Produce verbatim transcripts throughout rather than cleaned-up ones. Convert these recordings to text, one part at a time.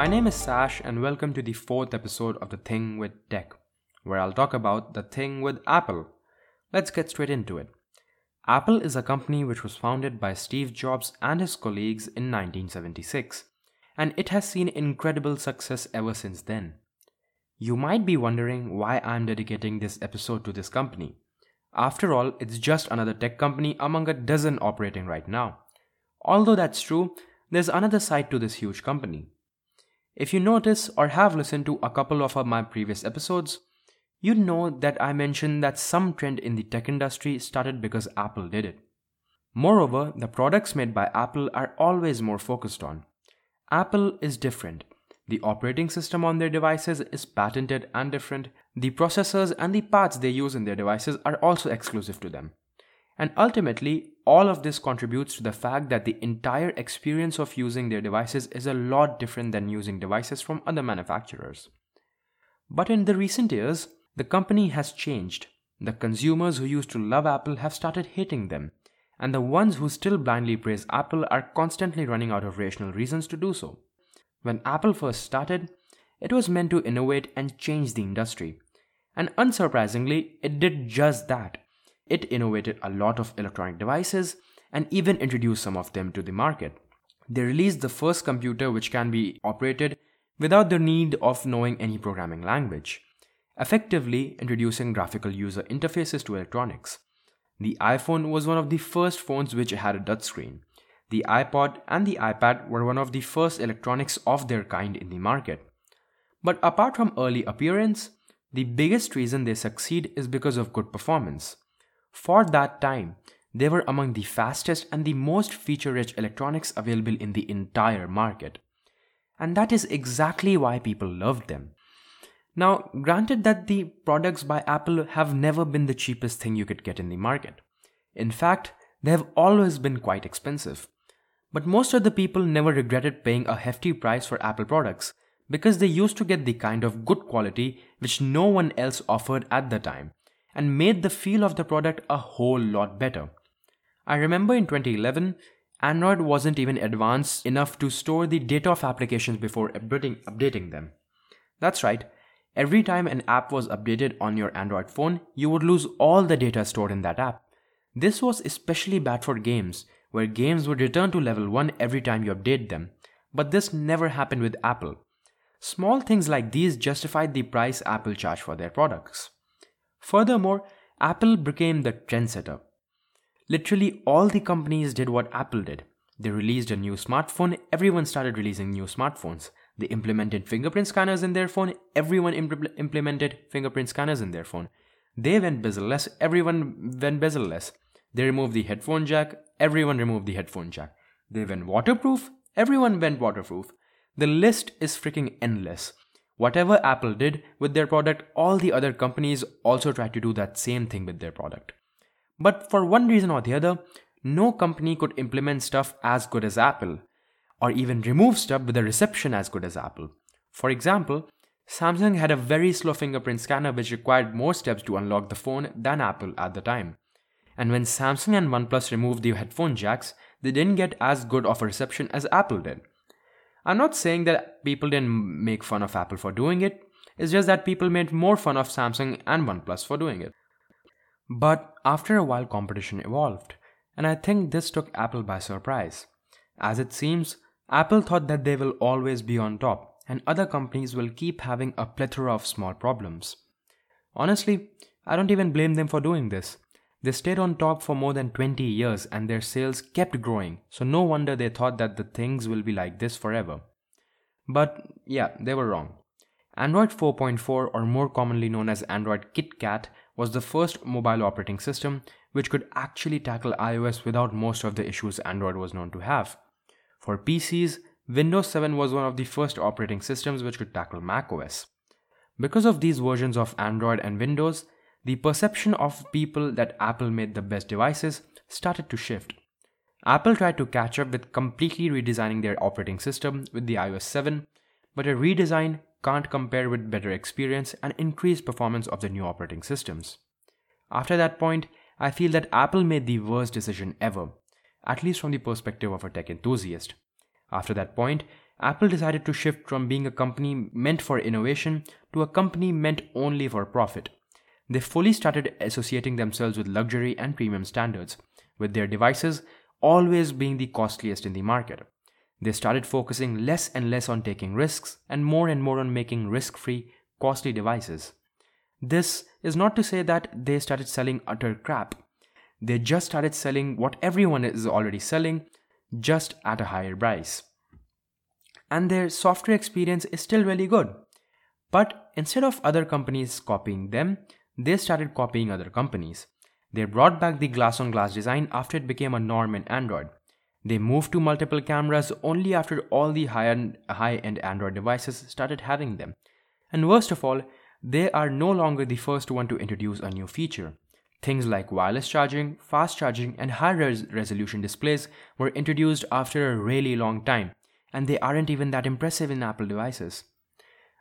My name is Sash and welcome to the fourth episode of The Thing with Tech, where I'll talk about the thing with Apple. Let's get straight into it. Apple is a company which was founded by Steve Jobs and his colleagues in nineteen seventy-six, and it has seen incredible success ever since then. You might be wondering why I'm dedicating this episode to this company. After all, it's just another tech company among a dozen operating right now. Although that's true, there's another side to this huge company. If you notice or have listened to a couple of my previous episodes, you'd know that I mentioned that some trend in the tech industry started because Apple did it. Moreover, the products made by Apple are always more focused on. Apple is different. The operating system on their devices is patented and different. The processors and the parts they use in their devices are also exclusive to them. And ultimately, all of this contributes to the fact that the entire experience of using their devices is a lot different than using devices from other manufacturers. But in the recent years, the company has changed. The consumers who used to love Apple have started hating them, and the ones who still blindly praise Apple are constantly running out of rational reasons to do so. When Apple first started, it was meant to innovate and change the industry. And unsurprisingly, it did just that. It innovated a lot of electronic devices and even introduced some of them to the market. They released the first computer which can be operated without the need of knowing any programming language, effectively introducing graphical user interfaces to electronics. The iPhone was one of the first phones which had a touch screen. The iPod and the iPad were one of the first electronics of their kind in the market. But apart from early appearance, the biggest reason they succeed is because of good performance. For that time, they were among the fastest and the most feature-rich electronics available in the entire market. And that is exactly why people loved them. Now, granted that the products by Apple have never been the cheapest thing you could get in the market. In fact, they have always been quite expensive. But most of the people never regretted paying a hefty price for Apple products because they used to get the kind of good quality which no one else offered at the time, and made the feel of the product a whole lot better. I remember in twenty eleven, Android wasn't even advanced enough to store the data of applications before updating them. That's right, every time an app was updated on your Android phone, you would lose all the data stored in that app. This was especially bad for games, where games would return to level one every time you update them, but this never happened with Apple. Small things like these justified the price Apple charged for their products. Furthermore, Apple became the trendsetter. Literally all the companies did what Apple did. They released a new smartphone, everyone started releasing new smartphones. They implemented fingerprint scanners in their phone, everyone impl- implemented fingerprint scanners in their phone. They went bezel-less, everyone went bezel-less. They removed the headphone jack, everyone removed the headphone jack. They went waterproof, everyone went waterproof. The list is freaking endless. Whatever Apple did with their product, all the other companies also tried to do that same thing with their product. But for one reason or the other, no company could implement stuff as good as Apple, or even remove stuff with a reception as good as Apple. For example, Samsung had a very slow fingerprint scanner which required more steps to unlock the phone than Apple at the time. And when Samsung and OnePlus removed the headphone jacks, they didn't get as good of a reception as Apple did. I'm not saying that people didn't make fun of Apple for doing it, it's just that people made more fun of Samsung and OnePlus for doing it. But after a while, competition evolved, and I think this took Apple by surprise. As it seems, Apple thought that they will always be on top, and other companies will keep having a plethora of small problems. Honestly, I don't even blame them for doing this. They stayed on top for more than twenty years and their sales kept growing, so no wonder they thought that the things will be like this forever. But yeah, they were wrong. Android four point four, or more commonly known as Android KitKat, was the first mobile operating system which could actually tackle iOS without most of the issues Android was known to have. For P Cs, Windows seven was one of the first operating systems which could tackle macOS. Because of these versions of Android and Windows, the perception of people that Apple made the best devices started to shift. Apple tried to catch up with completely redesigning their operating system with the iOS seven, but a redesign can't compare with better experience and increased performance of the new operating systems. After that point, I feel that Apple made the worst decision ever, at least from the perspective of a tech enthusiast. After that point, Apple decided to shift from being a company meant for innovation to a company meant only for profit. They fully started associating themselves with luxury and premium standards, with their devices always being the costliest in the market. They started focusing less and less on taking risks and more and more on making risk-free, costly devices. This is not to say that they started selling utter crap. They just started selling what everyone is already selling, just at a higher price. And their software experience is still really good. But instead of other companies copying them, they started copying other companies. They brought back the glass-on-glass design after it became a norm in Android. They moved to multiple cameras only after all the high-end, high-end Android devices started having them. And worst of all, they are no longer the first one to introduce a new feature. Things like wireless charging, fast charging, and high-resolution displays were introduced after a really long time, and they aren't even that impressive in Apple devices.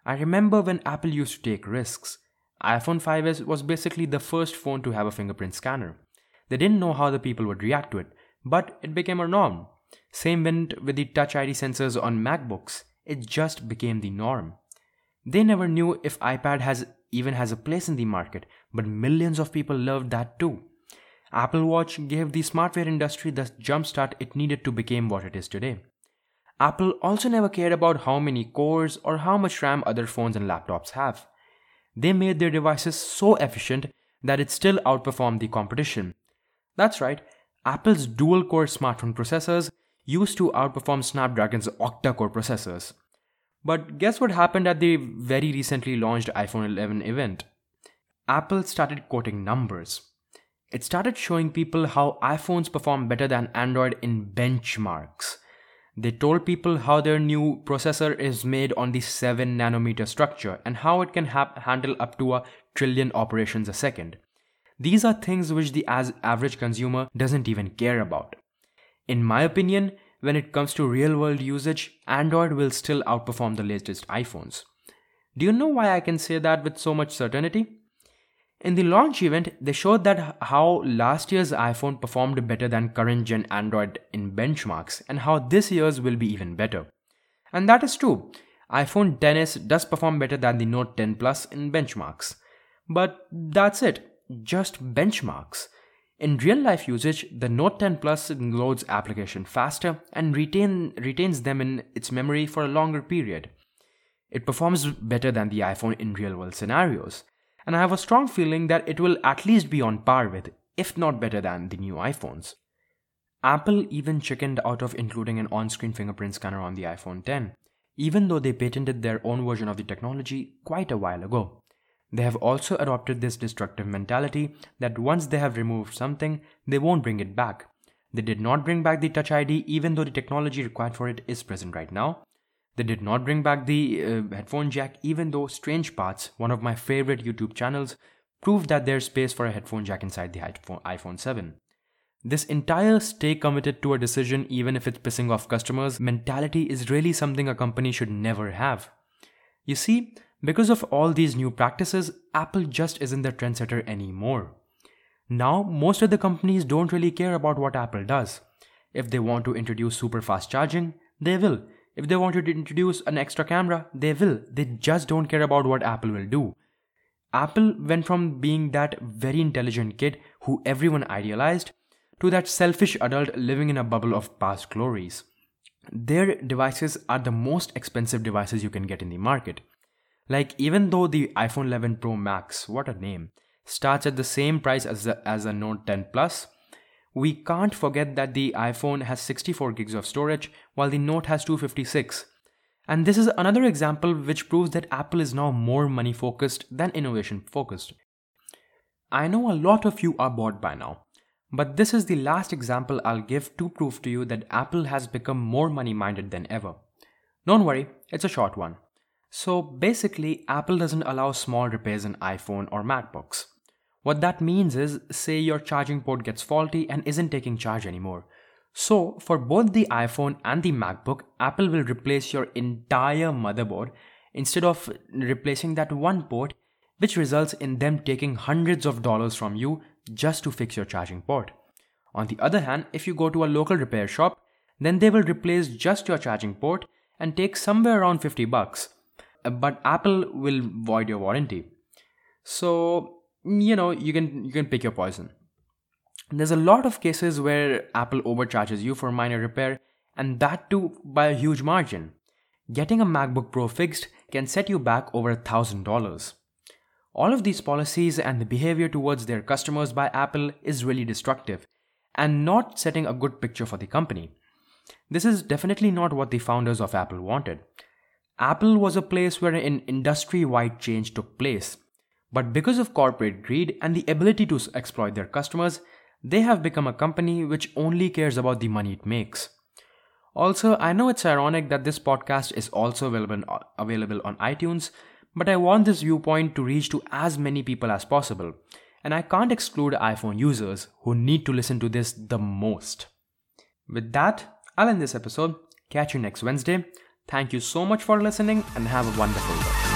I remember when Apple used to take risks. iPhone five s was basically the first phone to have a fingerprint scanner. They didn't know how the people would react to it, but it became a norm. Same went with the Touch I D sensors on MacBooks. It just became the norm. They never knew if iPad has even has a place in the market, but millions of people loved that too. Apple Watch gave the smartware industry the jumpstart it needed to become what it is today. Apple also never cared about how many cores or how much RAM other phones and laptops have. They made their devices so efficient that it still outperformed the competition. That's right, Apple's dual-core smartphone processors used to outperform Snapdragon's octa-core processors. But guess what happened at the very recently launched iPhone eleven event? Apple started quoting numbers. It started showing people how iPhones perform better than Android in benchmarks. They told people how their new processor is made on the seven nanometer structure and how it can ha- handle up to a trillion operations a second. These are things which the as- average consumer doesn't even care about. In my opinion, when it comes to real-world usage, Android will still outperform the latest iPhones. Do you know why I can say that with so much certainty? In the launch event, they showed that how last year's iPhone performed better than current-gen Android in benchmarks and how this year's will be even better. And that is true. iPhone ten s does perform better than the Note ten Plus in benchmarks. But that's it. Just benchmarks. In real-life usage, the Note ten Plus loads applications faster and retain, retains them in its memory for a longer period. It performs better than the iPhone in real-world scenarios, and I have a strong feeling that it will at least be on par with, if not better than, the new iPhones. Apple even chickened out of including an on-screen fingerprint scanner on the iPhone ten, even though they patented their own version of the technology quite a while ago. They have also adopted this destructive mentality that once they have removed something, they won't bring it back. They did not bring back the Touch I D even though the technology required for it is present right now. They did not bring back the uh, headphone jack even though Strange Parts, one of my favorite YouTube channels, proved that there's space for a headphone jack inside the iPhone seven. This entire stay committed to a decision even if it's pissing off customers mentality is really something a company should never have. You see, because of all these new practices, Apple just isn't the trendsetter anymore. Now, most of the companies don't really care about what Apple does. If they want to introduce super fast charging, they will. If they want to introduce an extra camera, they will. They just don't care about what Apple will do. Apple went from being that very intelligent kid who everyone idealized to that selfish adult living in a bubble of past glories. Their devices are the most expensive devices you can get in the market. Like, even though the iPhone eleven Pro Max, what a name, starts at the same price as the, as the Note ten Plus, we can't forget that the iPhone has sixty-four gigs of storage while the Note has two fifty-six. And this is another example which proves that Apple is now more money focused than innovation focused. I know a lot of you are bored by now, but this is the last example I'll give to prove to you that Apple has become more money minded than ever. Don't worry, it's a short one. So basically, Apple doesn't allow small repairs in iPhone or MacBooks. What that means is, say your charging port gets faulty and isn't taking charge anymore. So for both the iPhone and the MacBook, Apple will replace your entire motherboard instead of replacing that one port, which results in them taking hundreds of dollars from you just to fix your charging port. On the other hand, if you go to a local repair shop, then they will replace just your charging port and takes somewhere around fifty bucks, but Apple will void your warranty. So, you know, you can you can pick your poison. There's a lot of cases where Apple overcharges you for minor repair, and that too by a huge margin. Getting a MacBook Pro fixed can set you back over one thousand dollars. All of these policies and the behavior towards their customers by Apple is really destructive and not setting a good picture for the company. This is definitely not what the founders of Apple wanted. Apple was a place where an industry-wide change took place, but because of corporate greed and the ability to exploit their customers, they have become a company which only cares about the money it makes. Also, I know it's ironic that this podcast is also available on iTunes, but I want this viewpoint to reach to as many people as possible, and I can't exclude iPhone users who need to listen to this the most. With that, I'll end this episode. Catch you next Wednesday. Thank you so much for listening and have a wonderful day.